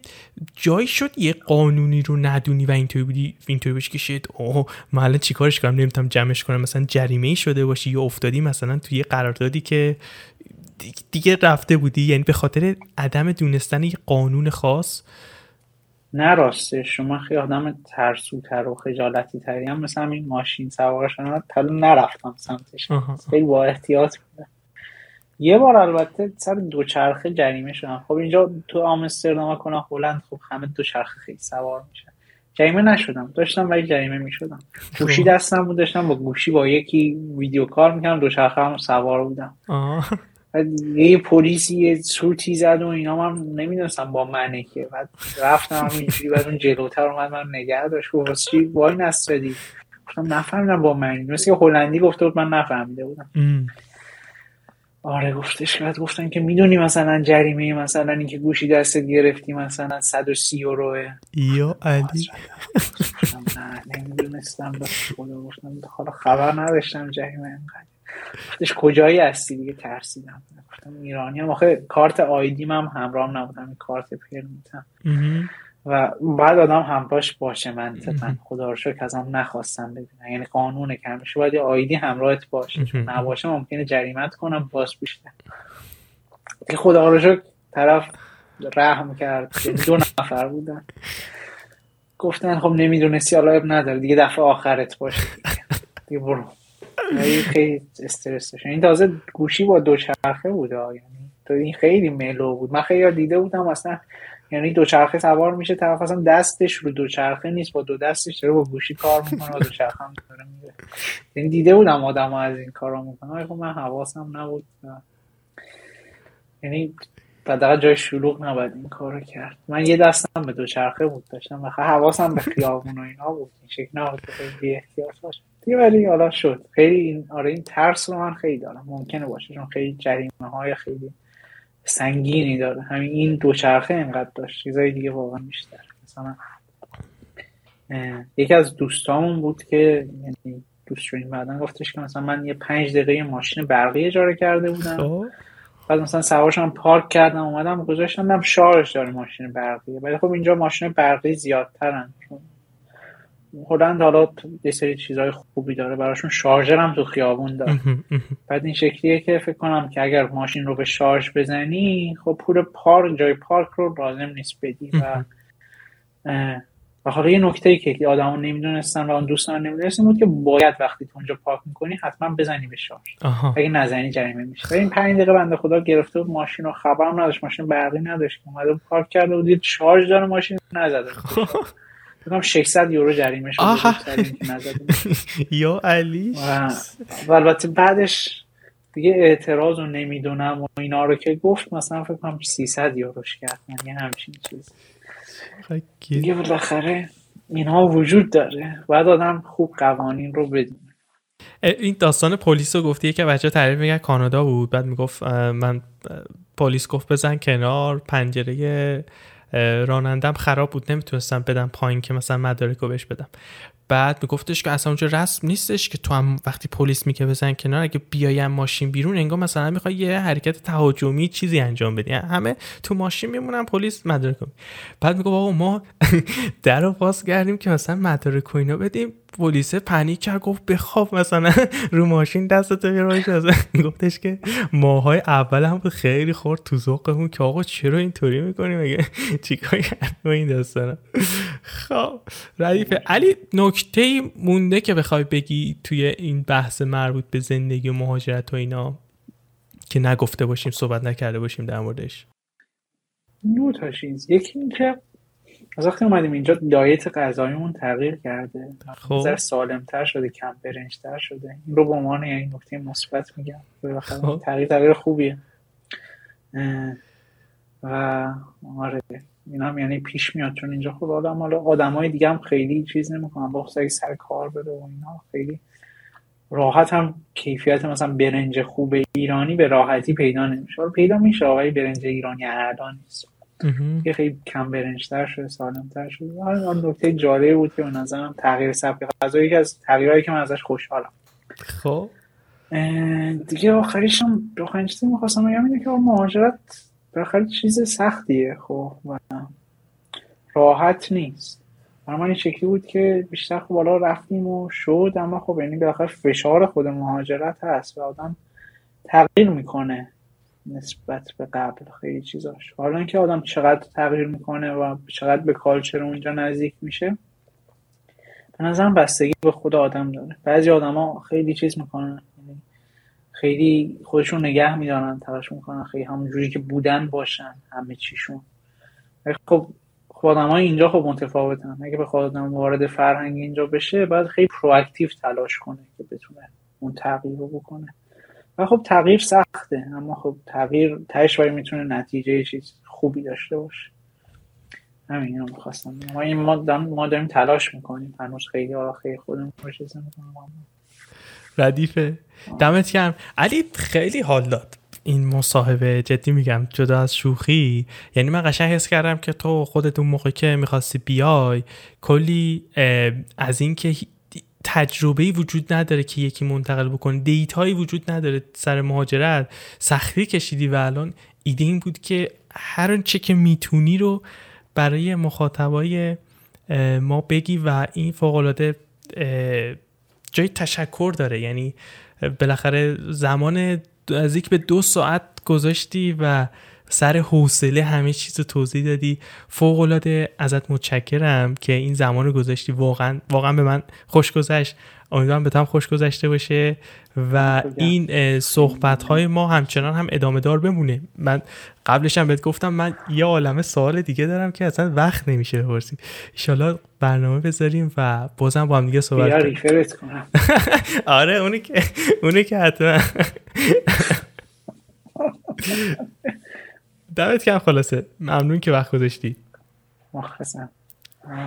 جایی شد یه قانونی رو ندونی و اینطوری بودی اینطوری بشی که شد اوه من الان چیکارش کنم، نمیتونم جمعش کنم، مثلا جریمه‌ای شده باشی یا افتادی مثلا توی یه قراردادی که دیگه رفته بودی، یعنی به خاطر عدم دونستن یه قانون خاص؟ نه راسته شما خیلی آدم ترسوتر و خجالتی تری هم، مثلا این ماشین سوارش من تلو نرفتم سمتش، خیلی با احتیاط بودم. یه بار البته سر دوچرخه جریمه شدم. خب اینجا تو آمستردام کنه هلند خب همه دوچرخه خیلی سوار میشن. جریمه نشدم داشتم ولی جریمه میشدم. گوشی دستم بود داشتم با گوشی با یکی ویدیو کار میکردم، دوچرخه هم سوار بودم. آه. یه پلیسی سوتی زد و اینا، من نمیدونستم با منه که. بعد رفتم اینجوری بعد اون جلوتر اومد من نگه داشت و واسه وای نسردی. گفتم نفهمیدم با من. مثل هلندی گفته بود من نفهمیده بودم. ام. آره گفتش که گفتن که میدونی مثلا جریمه مثلا اینکه گوشی دستت گرفتی مثلا صد و سی یوروه یا علی. نه نمیدونستم باشه خدا، گفتم حالا خبر نداشتم جریمه اینقدر. گفتش کجایی هستی دیگه، ترسیدم گفتم ایرانی هم، آخه کارت آیدیم هم همراهم نبودم، کارت پرمیتم و بعد آدم همراهش باشه منطقا. خدا رو شکر ازم نخواستم ببینن، یعنی قانونه که همیشه باید آیدی همراهت باشه، چون نباشه ممکنه جریمت کنم باز بیشتر. خدا رو شکر طرف رحم کرد، دو نفر بودن گفتن خب نمیدونستی حالا اب نداره دیگه، دفعه آخرت باشه دیگه برو. خیلی استرس داشتم، این تازه گوشی با دوچرخه بود، یعنی تو این خیلی ملو بود. من خیلی دیده بودم اصلا، یعنی دوچرخه سوار میشه طرف اصلا دستش رو دوچرخه نیست، با دو دستش داره با گوشی کار میکنه و دوچرخه هم داره میره. یعنی دیده بودم آدم ها از این کارا میکنه ولی خب من حواسم نبود، یعنی بدقیق جای شلوغ نبود این کارو کرد. من یه دستم به دوچرخه بود داشتم و حواسم به خیابون و اینا بود، این شکل نبود که بی احتیاط باشه دیگه، ولی حالا شد. خیلی این آره این ترس رو من خیلی دارم، ممکنه باشه چون خیلی جریمه‌های خیلی سنگینی داره، همین این دوچرخه اینقدر داشت، چیزای دیگه واقعا بیشتر. مثلا یکی از دوستامون بود که یعنی دوسترین بعدن گفتش که مثلا من یه پنج دقیقه ماشین برقی اجاره کرده بودم، بعد مثلا سوارشم پارک کردم اومدم گذاشتم شارژ داره ماشین برقیه، ولی خب اینجا ماشین برقی زیادترن، هلند حالا یه سری چیزای خوبی داره براشون، شارژر هم تو خیابون داره. بعد این شکلیه که فکر کنم که اگر ماشین رو به شارژ بزنی خب پول پارک جای پارک رو لازم نیست بدی. و و حالا یه نکته‌ای که آدم‌ها نمی‌دونستن و اون دوستان نمی‌دونستن بود که باید وقتی تو اونجا پارک می‌کنی حتما بزنی به شارژ، اگه نزنی جریمه میشه. این پنج دقیقه بنده خدا گرفته بود ماشین رو، خبرم نداشت ماشین برقی نداشت، اومده پارک کرده بود دید شارژ داره ماشین نزده. بکنم ششصد یورو جریمه شده. یا علی. و البته بعدش دیگه اعتراض رو نمیدونم و اینا رو که گفت مثلا فکر کنم سیصد یوروش کرد، یعنی همچین چیز دیگه. بالاخره اینها وجود داره، بعد آدم خوب قوانین رو بدونه. این داستان پلیس رو گفتی که بچه تعریف میگه کانادا بود، بعد میگفت من پلیس گفت بزن کنار پنجره رانندم خراب بود نمیتونستم بدم پایین که مثلا مدارک رو بهش بدم، بعد میگفتش که اصلا اونجا رسم نیستش که تو هم وقتی پلیس میگه بزن کنار، اگه بیایم ماشین بیرون انگار مثلا میخوای یه حرکت تهاجمی چیزی انجام بدی، همه تو ماشین میمونن پلیس مدارک. بعد میگه بابا ما درو پاس کردیم که مثلا مدارک و اینا بدیم، پلیس پنیک کرد گفت بخواب مثلا رو ماشین دستت بیارش. از گفتش که ماهای اول هم خیلی خورد تو ذوقمون که آقا چرا اینطوری میکنی، مگه چیکار کردن این داستانا. خب ردیف علی نکته‌ای مونده که بخوای بگی توی این بحث مربوط به زندگی و مهاجرت و اینا که نگفته باشیم، صحبت نکرده باشیم در موردش؟ نو تاشینز یکی این که از وقتی اومدیم اینجا دایت غذاییمون تغییر کرده، خب سالم‌تر شده، کم برنج‌تر شده. این رو به عنوان یه نکته مثبت میگم. بالاخره تغییر تغییر خوبیه. و آره اینا هم یعنی پیش میاد، چون اینجا خب آدم حالا آدمای دیگه هم خیلی چیز نمیکنن، بخصوص اگه سر کار بره و اینا خیلی راحت هم کیفیت مثلا برنج خوب ایرانی به راحتی پیدا نمیشه. پیدا میشه ولی برنج ایرانی عادا نیست. یه خیلی کم برنج‌تر شده، سالم‌تر شده. اون نکته جالب بود که به نظرم تغییر سبک غذایی که از تغییرایی که من ازش خوشحالم. خب دیگه آخرش هم بخواین چیزی می‌خواستم بگم اینه که مهاجرت بالاخره چیز سختیه خب و راحت نیست. برای من این شکلی بود که بیشتر خب بالا رفتیم و شد، اما خب یعنی بالاخره فشار خود مهاجرت هست و آدم تغییر میکنه نسبت به قبل خیلی چیزاش. حالا اینکه آدم چقدر تغییر میکنه و چقدر به کالچر اونجا نزدیک میشه به نظرم بستگی به خود آدم داره. بعضی آدما خیلی چیز میکنن، خیلی خودشون نگه میدارن، تلاش میکنن خیلی همونجوری که بودن باشن همه چیشون. خب خب آدم‌ها اینجا خب متفاوتن. اگه بخواد آدم وارد فرهنگ اینجا بشه باید خیلی پرواکتیو تلاش کنه که بتونه اون تغییر رو بکنه. و خب تغییر سخته، اما خب تغییر تهش ولی میتونه نتیجه چیز خوبی داشته باشه. همین رو می‌خواستم. ما این ما داریم, ما داریم تلاش میکنیم. هنوز خیلی آخه خودمون پروسه می‌کنیم. ردیفه. دمت گرم علی، خیلی حال داد این مصاحبه، جدی میگم جدا از شوخی. یعنی من قشنگ حس کردم که تو خودت اون موقع که میخواستی بیای کلی از این که تجربه‌ای وجود نداره که یکی منتقل بکنه، دیتایی وجود نداره سر مهاجرت، سختی کشیدی و الان ایده این بود که هر آنچه که میتونی رو برای مخاطبای ما بگی و این فوق‌العاده جای تشکر داره. یعنی بالاخره زمان نزدیک به دو ساعت گذاشتی و سر حوصله همه چیز رو توضیح دادی. فوق‌العاده ازت متشکرم که این زمان رو گذاشتی. واقعا واقعا به من خوش گذشت، امیدوارم به تو هم خوش گذشته باشه و این صحبت‌های ما همچنان هم ادامه دار بمونه. من قبلش هم بهت گفتم من یه عالمه سوال دیگه دارم که اصلا وقت نمیشه بپرسید. انشالله برنامه بذاریم و بازم با هم دیگه صحبت کنیم. ریفرت کنم. آره اونی که اونی که حتما. دمت گرم، خلاصه ممنون که وقت گذاشتی. مخلصم.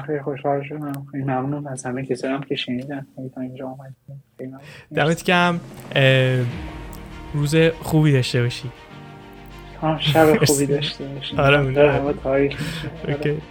خیلی خوشحال شدم، خیلی ممنون از همه کسایی هم که شنیدن تا اینجا اومدن. دمت گرم، روز خوبی داشته باشی. شب خوبی داشته باشی. آره. اوکی.